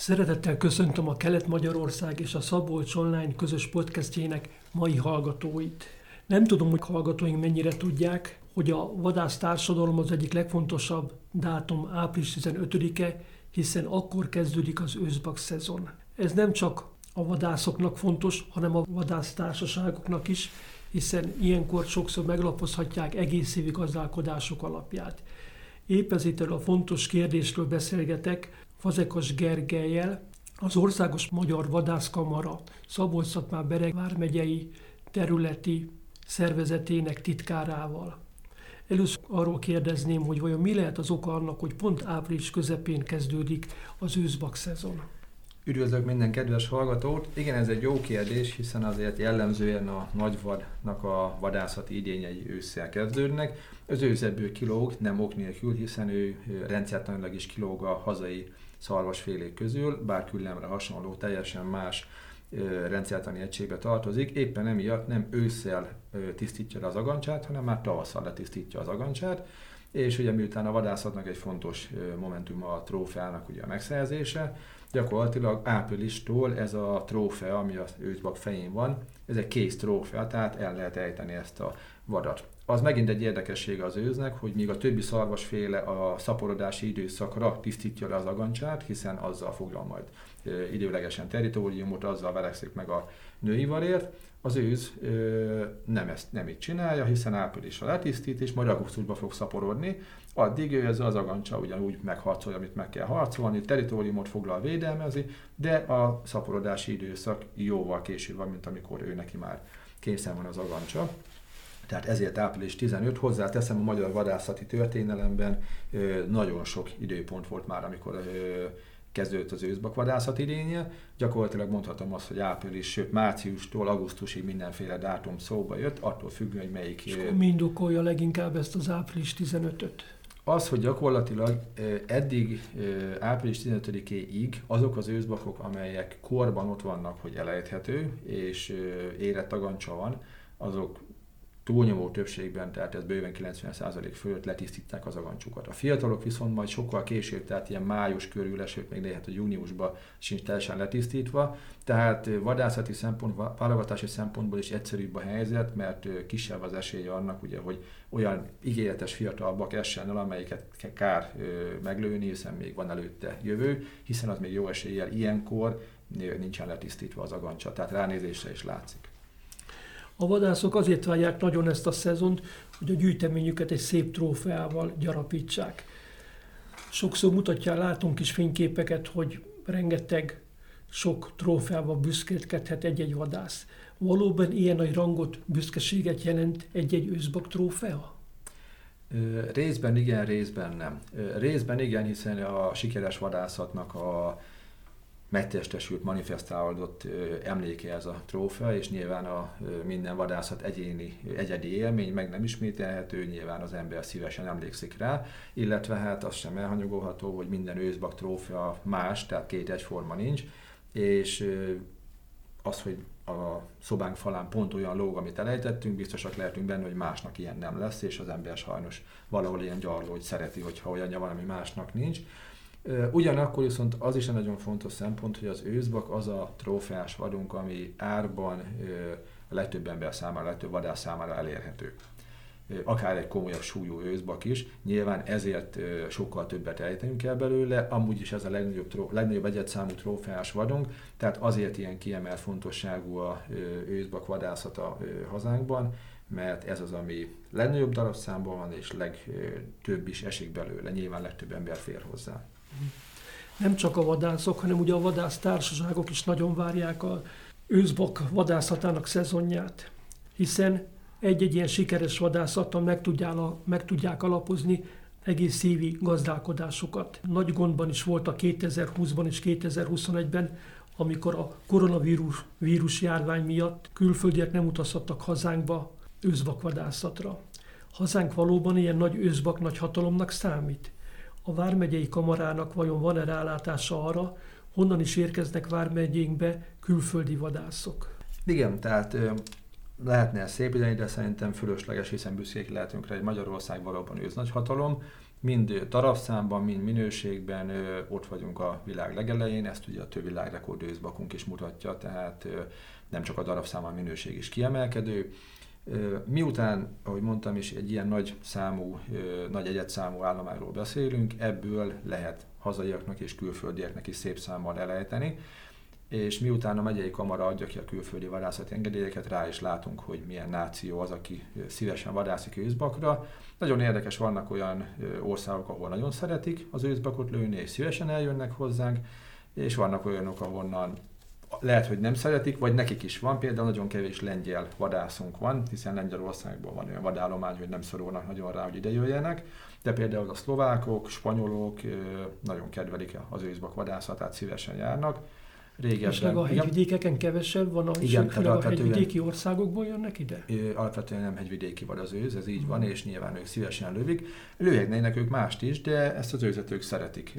Szeretettel köszöntöm a Kelet-Magyarország és a Szabolcs Online közös podcastjének mai hallgatóit. Nem tudom, hogy hallgatóink mennyire tudják, hogy a vadásztársadalom az egyik legfontosabb dátum április 15-e, hiszen akkor kezdődik az őszbak szezon. Ez nem csak a vadászoknak fontos, hanem a vadásztársaságoknak is, hiszen ilyenkor sokszor meglapozhatják egész évi gazdálkodások alapját. Épp ezért a fontos kérdésről beszélgetek Fazekas Gergellyel, az Országos Magyar Vadászkamara Szabolcs-Szatmár-Bereg vármegyei területi szervezetének titkárával. Először arról kérdezném, hogy vajon mi lehet az oka annak, hogy pont április közepén kezdődik az őszbak szezon? Üdvözlök minden kedves hallgatót! Igen, ez egy jó kérdés, hiszen azért jellemzően a nagyvadnak a vadászati idényei ősszel kezdődnek. Az ősz ebből kilóg, nem ok nélkül, hiszen ő rendszertanilag is kilóg a hazai szarvasfélék közül, bár küllemre hasonló, teljesen más rendszertani egységbe tartozik. Éppen emiatt nem ősszel tisztítja az agancsát, hanem már tavasszal tisztítja az agancsát. És ugye miután a vadászatnak egy fontos momentum a trófeának ugye a megszerzése, gyakorlatilag áprilistól ez a trófea, ami az őszbak fején van, ez egy kész trófea, tehát el lehet ejteni ezt a vadat. Az megint egy érdekessége az ősznek, hogy míg a többi szarvasféle a szaporodási időszakra tisztítja le az agancsát, hiszen azzal foglal majd időlegesen territóriumot, azzal verekszik meg a női varért, az ősz nem így csinálja, hiszen áprilisra letisztít, és majd augusztusban fog szaporodni. Addig ő ezzel az agancsa ugyanúgy megharcolja, amit meg kell harcolni, territóriumot foglal, védelmezi, de a szaporodási időszak jóval később van, mint amikor ő neki már készen van az agancsa. Tehát ezért április 15, hozzáteszem, a magyar vadászati történelemben nagyon sok időpont volt már, amikor kezdődött az őszbak vadászat idénye. Gyakorlatilag mondhatom azt, hogy április, sőt márciustól augusztusig mindenféle dátum szóba jött, attól függően, hogy melyik... És akkor mi indokolja leginkább ezt az április 15-öt? Az, hogy gyakorlatilag eddig április 15-éig azok az őszbakok, amelyek korban ott vannak, hogy elejthető, és érett agancsa van, azok túlnyomó többségben, tehát ez bőven 90% fölött letisztítják az agancsukat. A fiatalok viszont majd sokkal később, tehát ilyen május körül, sőt még lehet, hogy júniusban sincs teljesen letisztítva. Tehát vadászati szempontból, válogatási szempontból is egyszerűbb a helyzet, mert kisebb az esélye annak, ugye, hogy olyan ígéretes fiatalbak essen el, amelyiket kár meglőni, hiszen még van előtte jövő, hiszen az még jó eséllyel ilyenkor nincsen letisztítva az agancsa, tehát ránézésre is látszik. A vadászok azért várják nagyon ezt a szezont, hogy a gyűjteményüket egy szép trófeával gyarapítsák. Sokszor látunk is fényképeket, hogy rengeteg sok trófeával büszkélkedhet egy-egy vadász. Valóban ilyen nagy rangot, büszkeséget jelent egy-egy őszbak trófea? Részben igen, részben nem. Részben igen, hiszen a sikeres vadászatnak a megtestesült, manifestálódott emléke ez a trófea, és nyilván a minden vadászat egyedi élmény, meg nem ismételhető, nyilván az ember szívesen emlékszik rá, illetve hát az sem elhanyagolható, hogy minden őszbak trófea más, tehát két egyforma nincs, és az, hogy a szobánk falán pont olyan lóg, amit elejtettünk, biztosak lehetünk benne, hogy másnak ilyen nem lesz, és az ember sajnos valahol ilyen gyarló, hogy szereti, hogyha olyanja van, ami másnak nincs. Ugyanakkor viszont az is egy nagyon fontos szempont, hogy az őszbak az a trófeás vadunk, ami árban a legtöbb ember számára, a legtöbb vadász számára elérhető. Akár egy komolyabb súlyú őszbak is, nyilván ezért sokkal többet ejtenünk el belőle, amúgy is ez a legnagyobb egyedszámú trófeás vadunk, tehát azért ilyen kiemelt fontosságú a őszbak vadászata hazánkban, mert ez az, ami legnagyobb darabszámban van, és legtöbb is esik belőle, nyilván legtöbb ember fér hozzá. Nem csak a vadászok, hanem ugye a vadásztársaságok is nagyon várják az őszbak vadászatának szezonját, hiszen egy-egy ilyen sikeres vadászattal meg tudják alapozni egész évi gazdálkodásukat. Nagy gondban is voltak 2020-ban és 2021-ben, amikor a koronavírus járvány miatt külföldiek nem utazhattak hazánkba őszbakvadászatra. Hazánk valóban ilyen nagy őszbak nagy hatalomnak számít? A vármegyei kamarának vajon van-e rálátása arra, honnan is érkeznek vármegyénkbe külföldi vadászok? Igen, tehát lehetne szép ideni, de szerintem fölösleges, hiszen büszkék lehetünk rá, hogy Magyarország valóban ősnagyhatalom. Mind darabszámban, mind minőségben ott vagyunk a világ legelején, ezt ugye a többi világrekord őszbakunk is mutatja, tehát nem csak a darabszám, a minőség is kiemelkedő. Miután, ahogy mondtam is, egy ilyen nagy számú, nagy egyedszámú állományról beszélünk, ebből lehet hazaiaknak és külföldieknek is szép számmal elejteni, és miután a megyei kamara adja ki a külföldi vadászati engedélyeket, rá is látunk, hogy milyen náció az, aki szívesen vadászik őszbakra. Nagyon érdekes, vannak olyan országok, ahol nagyon szeretik az őszbakot lőni, és szívesen eljönnek hozzánk, és vannak olyanok, ahonnan lehet, hogy nem szeretik, vagy nekik is van. Például nagyon kevés lengyel vadászunk van, hiszen Lengyelországban van olyan vadállomány, hogy nem szorulnak nagyon rá, hogy ide jöjjenek, de például a szlovákok, spanyolok nagyon kedvelik az őszbak vadászatát, szívesen járnak. Régebben. És meg a hegyvidékeken kevesebb van, főleg a hegyvidéki országokból jönnek ide? Alapvetően nem hegyvidéki vad az őz, ez így van, és nyilván ők szívesen lövik. Lőjegnének ők mást is, de ezt az őzet ők szeretik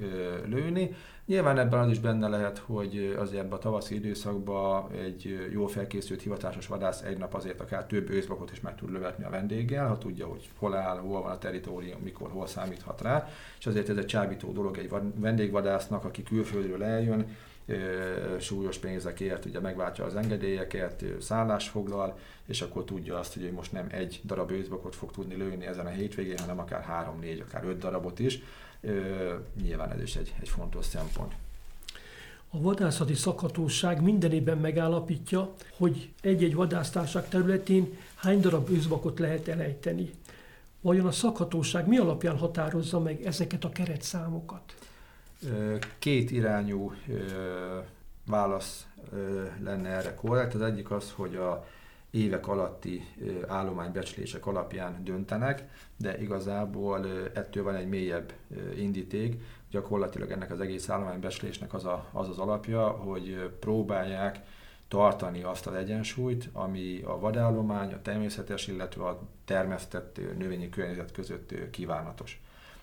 lőni. Nyilván ebben az is benne lehet, hogy azért ebben a tavaszi időszakban egy jól felkészült hivatásos vadász egy nap azért akár több őszbakot is meg tud lövetni a vendéggel, ha tudja, hogy hol áll, hol van a territórium, mikor, hol számíthat rá. És azért ez egy csábító dolog egy vendégvadásznak, aki külföldről eljön, súlyos pénzekért, ugye megváltja az engedélyeket, szállás foglal, és akkor tudja azt, hogy most nem egy darab őszbakot fog tudni lőni ezen a hétvégén, hanem akár 3-4, akár 5 darabot is. Nyilván ez is egy fontos szempont. A vadászati szakhatóság minden évben megállapítja, hogy egy-egy vadásztársaság területén hány darab őszbakot lehet elejteni. Vajon a szakhatóság mi alapján határozza meg ezeket a keretszámokat? Két irányú válasz lenne erre korrekt. Az egyik az, hogy a évek alatti állománybecslések alapján döntenek, de igazából ettől van egy mélyebb indíték. Gyakorlatilag ennek az egész állománybecslésnek az alapja, hogy próbálják tartani azt az egyensúlyt, ami a vadállomány, a természetes, illetve a termesztett növényi környezet között kívánatos.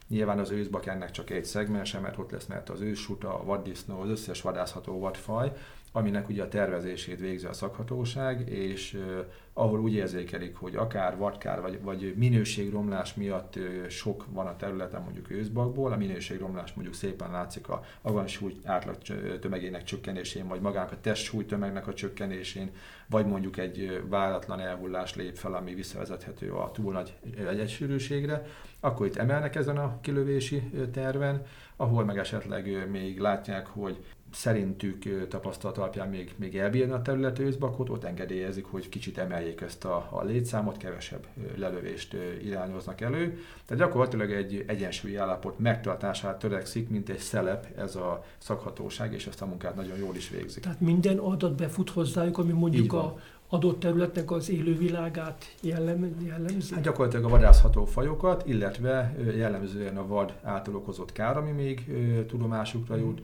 Nyilván az őszbak ennek csak egy szegmense, mert ott lesz, mert az őssuta, a vaddisznó, az összes vadászható vadfaj, aminek ugye a tervezését végzi a szakhatóság, és ahol úgy érzékelik, hogy akár vadkár vagy minőségromlás miatt sok van a területen mondjuk őszbakból, a minőségromlás mondjuk szépen látszik a agganysúly átlag tömegének csökkenésén, vagy magának a testsúly tömegnek a csökkenésén, vagy mondjuk egy váratlan elhullás lép fel, ami visszavezethető a túl nagy egyensúlytalanságre, akkor itt emelnek ezen a kilövési terven, ahol meg esetleg még látják, hogy szerintük tapasztalat alapján még elbírna a terület őszbakot, ott engedélyezik, hogy kicsit emeljék ezt a létszámot, kevesebb lelövést irányoznak elő. Tehát gyakorlatilag egy egyensúlyi állapot megtartását törekszik, mint egy szelep ez a szakhatóság, és ezt a munkát nagyon jól is végzik. Tehát minden adat befut hozzájuk, ami mondjuk a adott területnek az élővilágát jellemzi? Hát gyakorlatilag a vadászható fajokat, illetve jellemzően a vad által okozott kár, ami még tudomásukra jut,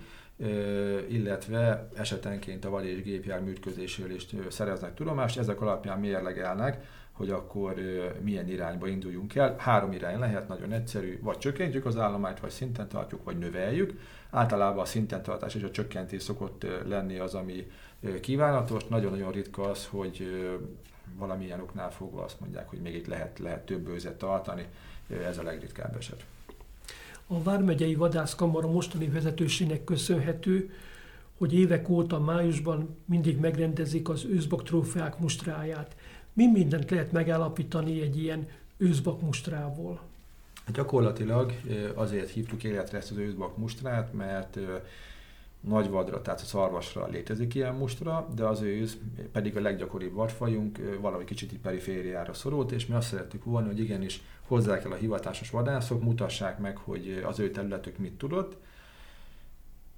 illetve esetenként a vad és gépjármű ütközésről is szereznek tudomást, ezek alapján mérlegelnek, hogy akkor milyen irányba induljunk el. 3 irány lehet, nagyon egyszerű, vagy csökkentjük az állományt, vagy szinten tartjuk, vagy növeljük. Általában a szinten tartás és a csökkentés szokott lenni az, ami kívánatos. Nagyon-nagyon ritka az, hogy valamilyen oknál fogva azt mondják, hogy még itt lehet több őzet tartani, ez a legritkább eset. A Vármegyei Vadászkamara mostani vezetősének köszönhető, hogy évek óta májusban mindig megrendezik az őszbak trófeák mustráját. Mi mindent lehet megállapítani egy ilyen őszbak mustrából? Gyakorlatilag azért hívtuk életre ezt az őszbak mustrát, mert nagyvadra, tehát a szarvasra létezik ilyen mustra, de az ősz pedig a leggyakoribb vadfajunk valami kicsit perifériára szorult, és mi azt szerettük volna, hogy igenis hozzá kell a hivatásos vadászok, mutassák meg, hogy az ő területük mit tudott.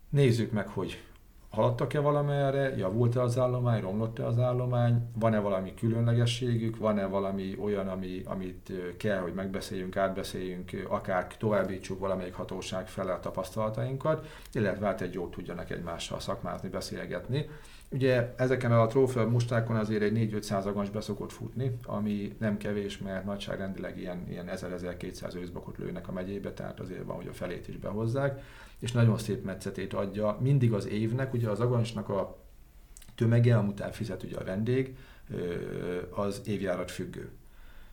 Nézzük meg, hogy haladtak-e valamerre, javult-e az állomány, romlott-e az állomány, van-e valami különlegességük, van-e valami olyan, amit kell, hogy megbeszéljünk, átbeszéljünk, akár továbbítsuk valamelyik hatóság felé a tapasztalatainkat, illetve hát egy jót tudjanak egymással szakmázni, beszélgetni. Ugye ezeken a trófea mustrákon azért egy 4-500 agganys be szokott futni, ami nem kevés, mert nagyságrendileg ilyen 1000-1200 őszbakot lőnek a megyébe, tehát azért van, hogy a felét is behozzák, és nagyon szép metszetét adja mindig az évnek, ugye az agganysnak a tömege, amután fizet ugye a vendég, az évjárat függő.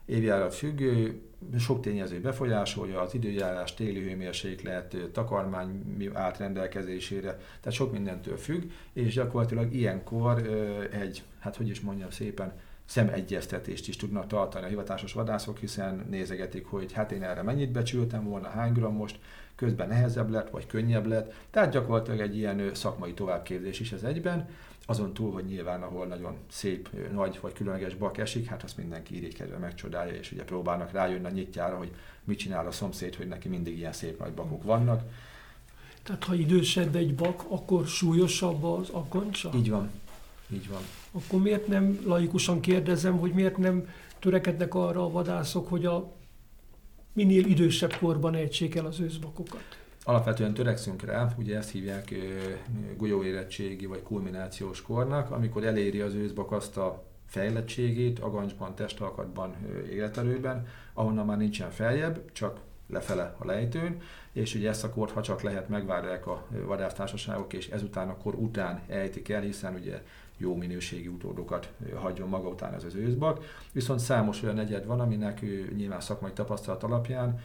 évjárat függő, sok tényező befolyásolja, az időjárás, téli hőmérséklet, takarmány átrendelkezésére, tehát sok mindentől függ, és gyakorlatilag ilyenkor egy, hát hogy is mondjam szépen, szemegyeztetést is tudnak tartani a hivatásos vadászok, hiszen nézegetik, hogy hát én erre mennyit becsültem volna, hány gram most, közben nehezebb lett, vagy könnyebb lett, tehát gyakorlatilag egy ilyen szakmai továbbképzés is ez egyben, azon túl, hogy nyilván ahol nagyon szép, nagy vagy különleges bak esik, hát azt mindenki irigykedve megcsodálja, és ugye próbálnak rájönni a nyitjára, hogy mit csinál a szomszéd, hogy neki mindig ilyen szép nagy bakok vannak. Tehát ha idősebb egy bak, akkor súlyosabb az akkoncsa? Így van. Így van. Akkor miért nem, laikusan kérdezem, hogy miért nem törekednek arra a vadászok, hogy a minél idősebb korban ejtsék el az őszbakokat? Alapvetően törekszünk rá, ugye ezt hívják golyóérettségi vagy kulminációs kornak, amikor eléri az őszbak azt a fejlettségét, agancsban, testalkatban, életerőben, ahonnan már nincsen feljebb, csak lefele a lejtőn, és ugye ezt a kort, ha csak lehet, megvárják a vadásztársaságok, és ezután a kor után ejtik el, hiszen ugye jó minőségi utódokat hagyjon maga után az őszbak. Viszont számos olyan egyed van, aminek nyilván szakmai tapasztalat alapján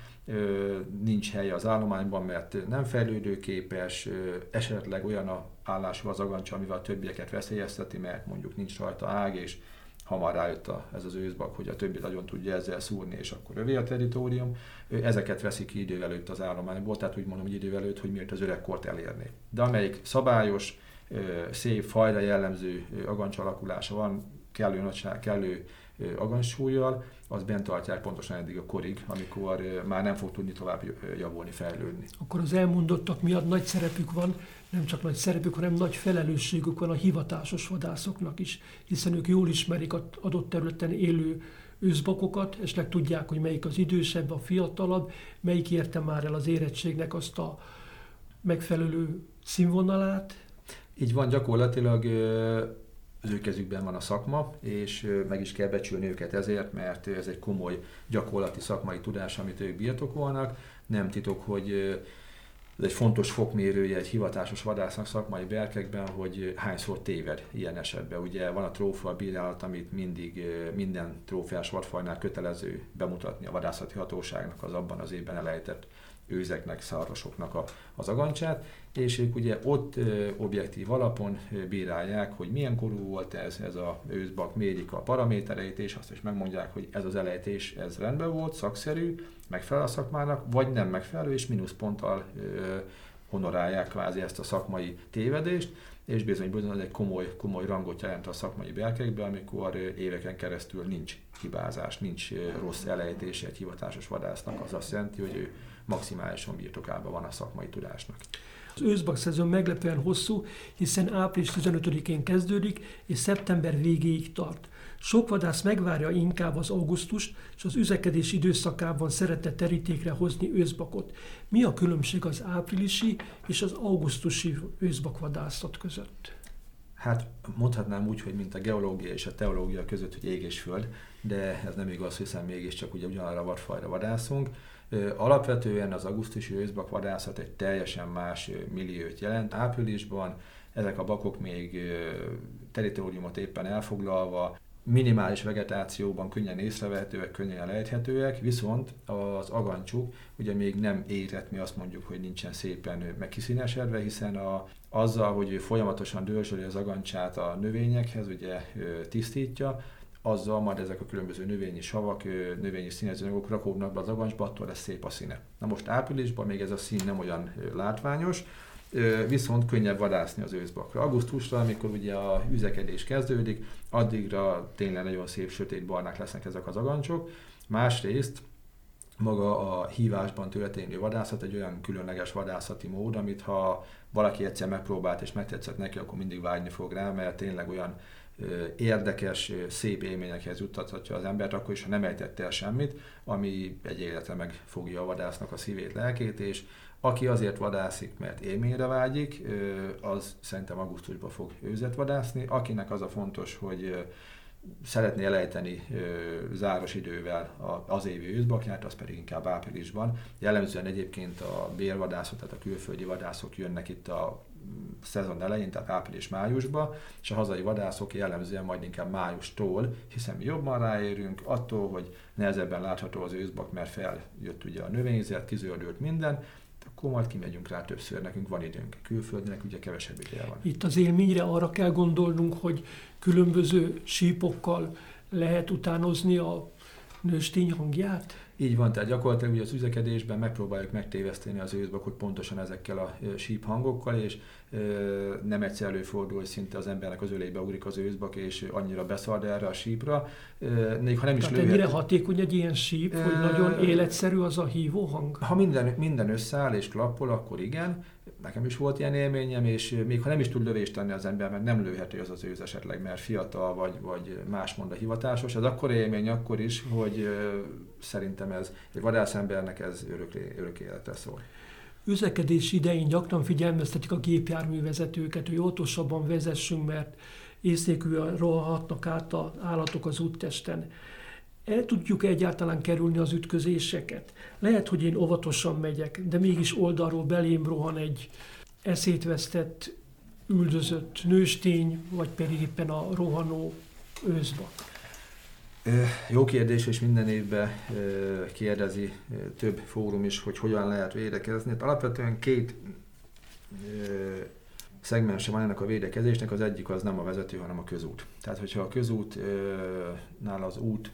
nincs helye az állományban, mert nem fejlődőképes, esetleg olyan a állású az agancsa, amivel a többieket veszélyezteti, mert mondjuk nincs rajta ág, és hamar rájött ez az őszbak, hogy a többit nagyon tudja ezzel szúrni, és akkor övé a teritórium. Ezeket veszik ki idővelőtt az állományból, tehát úgy mondom, hogy idővelőtt, hogy miért az öregkort elérni. De amelyik szabályos, szép fajra jellemző agancs alakulása van, kellő nagyság, kellő agancssúllyal, azt bent tartják pontosan eddig a korig, amikor már nem fog tudni tovább javulni, fejlődni. Akkor az elmondottak miatt nagy szerepük van, nem csak nagy szerepük, hanem nagy felelősségük van a hivatásos vadászoknak is, hiszen ők jól ismerik az adott területen élő őszbakokat, esetleg tudják, hogy melyik az idősebb, a fiatalabb, melyik érte már el az érettségnek azt a megfelelő színvonalát. Így van, gyakorlatilag az ő kezükben van a szakma, és meg is kell becsülni őket ezért, mert ez egy komoly gyakorlati szakmai tudás, amit ők birtokolnak. Nem titok, hogy ez egy fontos fokmérője egy hivatásos vadásznak szakmai berkekben, hogy hányszor téved ilyen esetben. Ugye van a trófea bírálat, amit mindig minden trófeás vadfajnál kötelező bemutatni a vadászati hatóságnak az abban az évben elejtett őzeknek, szarvasoknak az agancsát, és ők ugye ott objektív alapon bírálják, hogy milyen korú volt ez a őszbak, mérik a paramétereit, és azt is megmondják, hogy ez az elejtés, ez rendben volt, szakszerű, megfelel a szakmának, vagy nem megfelelő, és mínuszponttal honorálják kvázi ezt a szakmai tévedést, és bizony ez egy komoly rangot jelent a szakmai berkekben, amikor éveken keresztül nincs hibázás, nincs rossz elejtés egy hivatásos vadásznak, az azt jelenti, hogy ő maximálisan birtokában van a szakmai tudásnak. Az őszbak szezon meglepően hosszú, hiszen április 15-én kezdődik, és szeptember végéig tart. Sok vadász megvárja inkább az augusztust, és az üzekedés időszakában szeretne terítékre hozni őszbakot. Mi a különbség az áprilisi és az augusztusi őszbakvadászat között? Hát mondhatnám úgy, hogy mint a geológia és a teológia között, hogy ég és föld, de ez nem igaz, hiszen mégiscsak ugye ugyanarra a vadfajra vadászunk. Alapvetően az augusztusi őszbak vadászat egy teljesen más milliót jelent. Áprilisban ezek a bakok még teritoriumot éppen elfoglalva, minimális vegetációban könnyen észrevehetőek, könnyen lejthetőek, viszont az agancsuk ugye még nem érett, mi azt mondjuk, hogy nincsen szépen megkiszínesedve, hiszen azzal, hogy folyamatosan dörzsöli az agancsát a növényekhez, ugye tisztítja, azzal majd ezek a különböző növényi savak, növényi színezőanyagok rakódnak be az agancsba, attól lesz szép a színe. Na most áprilisban még ez a szín nem olyan látványos, viszont könnyebb vadászni az őszbakra. Augusztusra, amikor ugye a üzekedés kezdődik, addigra tényleg nagyon szép sötétbarnák lesznek ezek az agancsok. Másrészt maga a hívásban történő vadászat egy olyan különleges vadászati mód, amit ha valaki egyszer megpróbált és megtetszett neki, akkor mindig vágyni fog rá, mert tényleg olyan érdekes, szép élményekhez juttathatja az embert, akkor is, ha nem ejtett el semmit, ami egy élete megfogja a vadásznak a szívét, lelkét, és aki azért vadászik, mert élményre vágyik, az szerintem augusztusban fog őzet vadászni. Akinek az a fontos, hogy szeretné elejteni záros idővel az évi őszbakját, az pedig inkább áprilisban. Jellemzően egyébként a bérvadászok, tehát a külföldi vadászok jönnek itt a szezon elején, tehát április-májusban, és a hazai vadászok jellemzően majd inkább májustól, hiszen mi jobban ráérünk attól, hogy nehezebben látható az őszbak, mert feljött ugye a növényzet, kizöldült minden, akkor majd kimegyünk rá többször, nekünk van időnk, külföldnek ugye kevesebb ideje van. Itt az élményre arra kell gondolnunk, hogy különböző sípokkal lehet utánozni a nőstény hangját? Így van, tehát gyakorlatilag ugye az üzekedésben megpróbáljuk megtéveszteni az őszbakot pontosan ezekkel a síp hangokkal, és nem egyszer előfordul, hogy szinte az embernek az ölébe ugrik az őszbak, és annyira beszard erre a sípra. Még ha nem is tehát lőhet... ennyire hatékony egy ilyen síp, hogy nagyon életszerű az a hívó hang? Ha minden összeáll és klappol, akkor igen. Nekem is volt ilyen élményem, és még ha nem is tud lövést tenni az ember, mert nem lőhető az az ősz esetleg, mert fiatal vagy másmond a hivatásos, az akkor élmény akkor is, hogy szerintem ez egy vadászembernek ez örök életre szól. Üzekedés idején gyakran figyelmeztetik a gépjárművezetőket, hogy óvatosabban vezessünk, mert észnékűen rohanhatnak át az állatok az úttesten. El tudjuk egyáltalán kerülni az ütközéseket? Lehet, hogy én óvatosan megyek, de mégis oldalról belém rohan egy eszétvesztett, üldözött nőstény, vagy pedig éppen a rohanó őszbak. Jó kérdés, és minden évben kérdezi több fórum is, hogy hogyan lehet védekezni. Hát alapvetően két szegmense van ennek a védekezésnek, az egyik az nem a vezető, hanem a közút. Tehát, hogyha a közútnál az út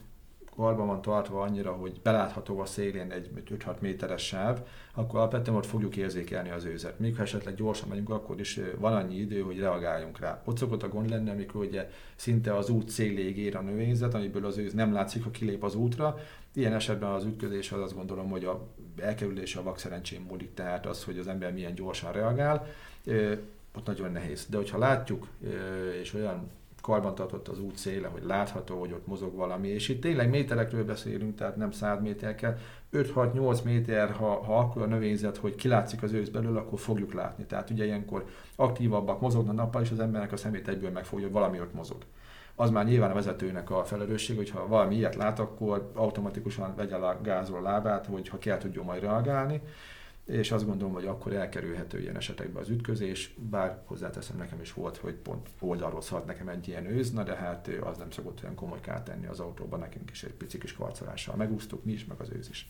karban van tartva annyira, hogy belátható a szélén egy 5-6 méteres sáv, akkor alapvetően ott fogjuk érzékelni az őzet. Még ha esetleg gyorsan megyünk, akkor is van annyi idő, hogy reagáljunk rá. Ott szokott a gond lenni, amikor ugye szinte az út széléig ér a növényzet, amiből az őz nem látszik, ha kilép az útra. Ilyen esetben az ütközés az azt gondolom, hogy a elkerülése a vakszerencsén múlik, tehát az, hogy az ember milyen gyorsan reagál, ott nagyon nehéz. De hogyha látjuk, és olyan karbantartott az út széle, hogy látható, hogy ott mozog valami, és itt tényleg méterekről beszélünk, tehát nem 100 méterkel, 5-6-8 méter, ha akkor a növényzet, hogy kilátszik az ősz belőle, akkor fogjuk látni. Tehát ugye ilyenkor aktívabbak mozognak nappal, és az embernek a szemét egyből megfogja, hogy valami ott mozog. Az már nyilván a vezetőnek a felelősség, hogy ha valami ilyet lát, akkor automatikusan vegye a gázról a lábát, hogyha kell tudjon majd reagálni, és azt gondolom, hogy akkor elkerülhető ilyen esetekben az ütközés, bár hozzáteszem, nekem is volt, hogy pont oldalról szállt nekem egy ilyen őz, de hát az nem szokott olyan komoly kárt tenni az autóban, nekünk is egy pici kis karcolással megúsztuk, mi is, meg az őz is.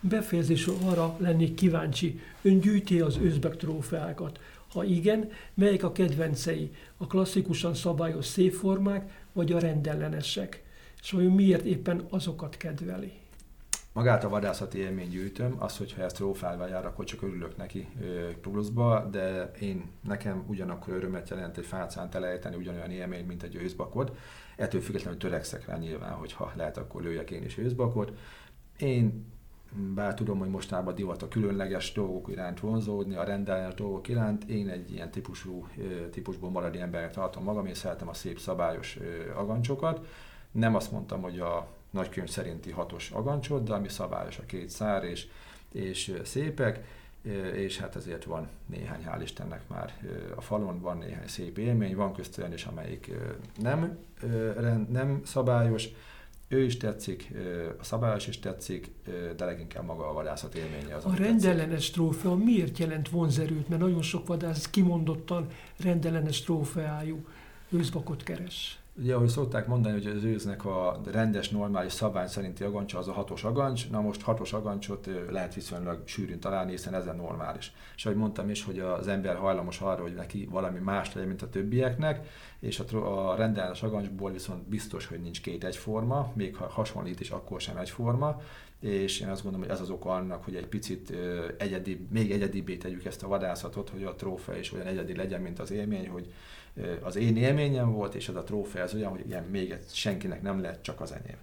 Befejezésre arra lennék kíváncsi, ön gyűjti az őszbak trófeákat? Ha igen, melyik a kedvencei? A klasszikusan szabályos szépformák, vagy a rendellenesek? És vajon miért éppen azokat kedveli? Magát a vadászati élményt gyűjtöm, az, hogyha ezt trófával jár, akkor csak örülök neki pluszba, de nekem ugyanakkor örömet jelent egy fácánt elejteni ugyanolyan élményt, mint egy őszbakot. Ettől függetlenül törekszek rá nyilván, hogyha lehet, akkor lőjek én is őszbakot. Én bár tudom, hogy mostában divat a különleges dolgok iránt vonzódni, a rendellenes dolgok iránt, én egy ilyen típusból maradni embernek tartom magam, én szeretem a szép szabályos agancsokat. Nem azt mondtam, hogy a nagykönyv szerinti 6-os agancsot, de ami szabályos a két szár, és szépek, és hát azért van néhány, hál' Istennek már a falon, van néhány szép élmény, van közt olyan is, amelyik nem szabályos, ő is tetszik, a szabályos is tetszik, de leginkább maga a vadászat élménye az, a rendellenes trófea miért jelent vonzerőt? Mert nagyon sok vadász kimondottan rendellenes trófeájú őszbakot keres. Ugye, ahogy szokták mondani, hogy az őznek a rendes, normális szabvány szerinti agancsa az a 6-os agancs, na most 6-os agancsot lehet viszonylag sűrűn találni, hiszen ez a normális. És ahogy mondtam is, hogy az ember hajlamos arra, hogy neki valami más legyen, mint a többieknek, és a rendellenes agancsból viszont biztos, hogy nincs két egyforma, még ha hasonlít is, akkor sem egyforma, és én azt gondolom, hogy ez az oka annak, hogy egy picit egyedibbé tegyük ezt a vadászatot, hogy a trófea is olyan egyedi legyen, mint az élmény, hogy az én élményem volt, és ez a trófea az olyan, hogy ilyen még senkinek nem lehet, csak az enyém.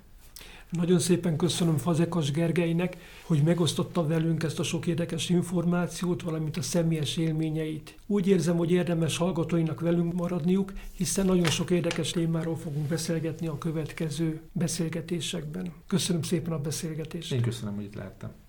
Nagyon szépen köszönöm Fazekas Gergelynek, hogy megosztotta velünk ezt a sok érdekes információt, valamint a személyes élményeit. Úgy érzem, hogy érdemes hallgatóinak velünk maradniuk, hiszen nagyon sok érdekes témáról fogunk beszélgetni a következő beszélgetésekben. Köszönöm szépen a beszélgetést. Én köszönöm, hogy itt lehettem.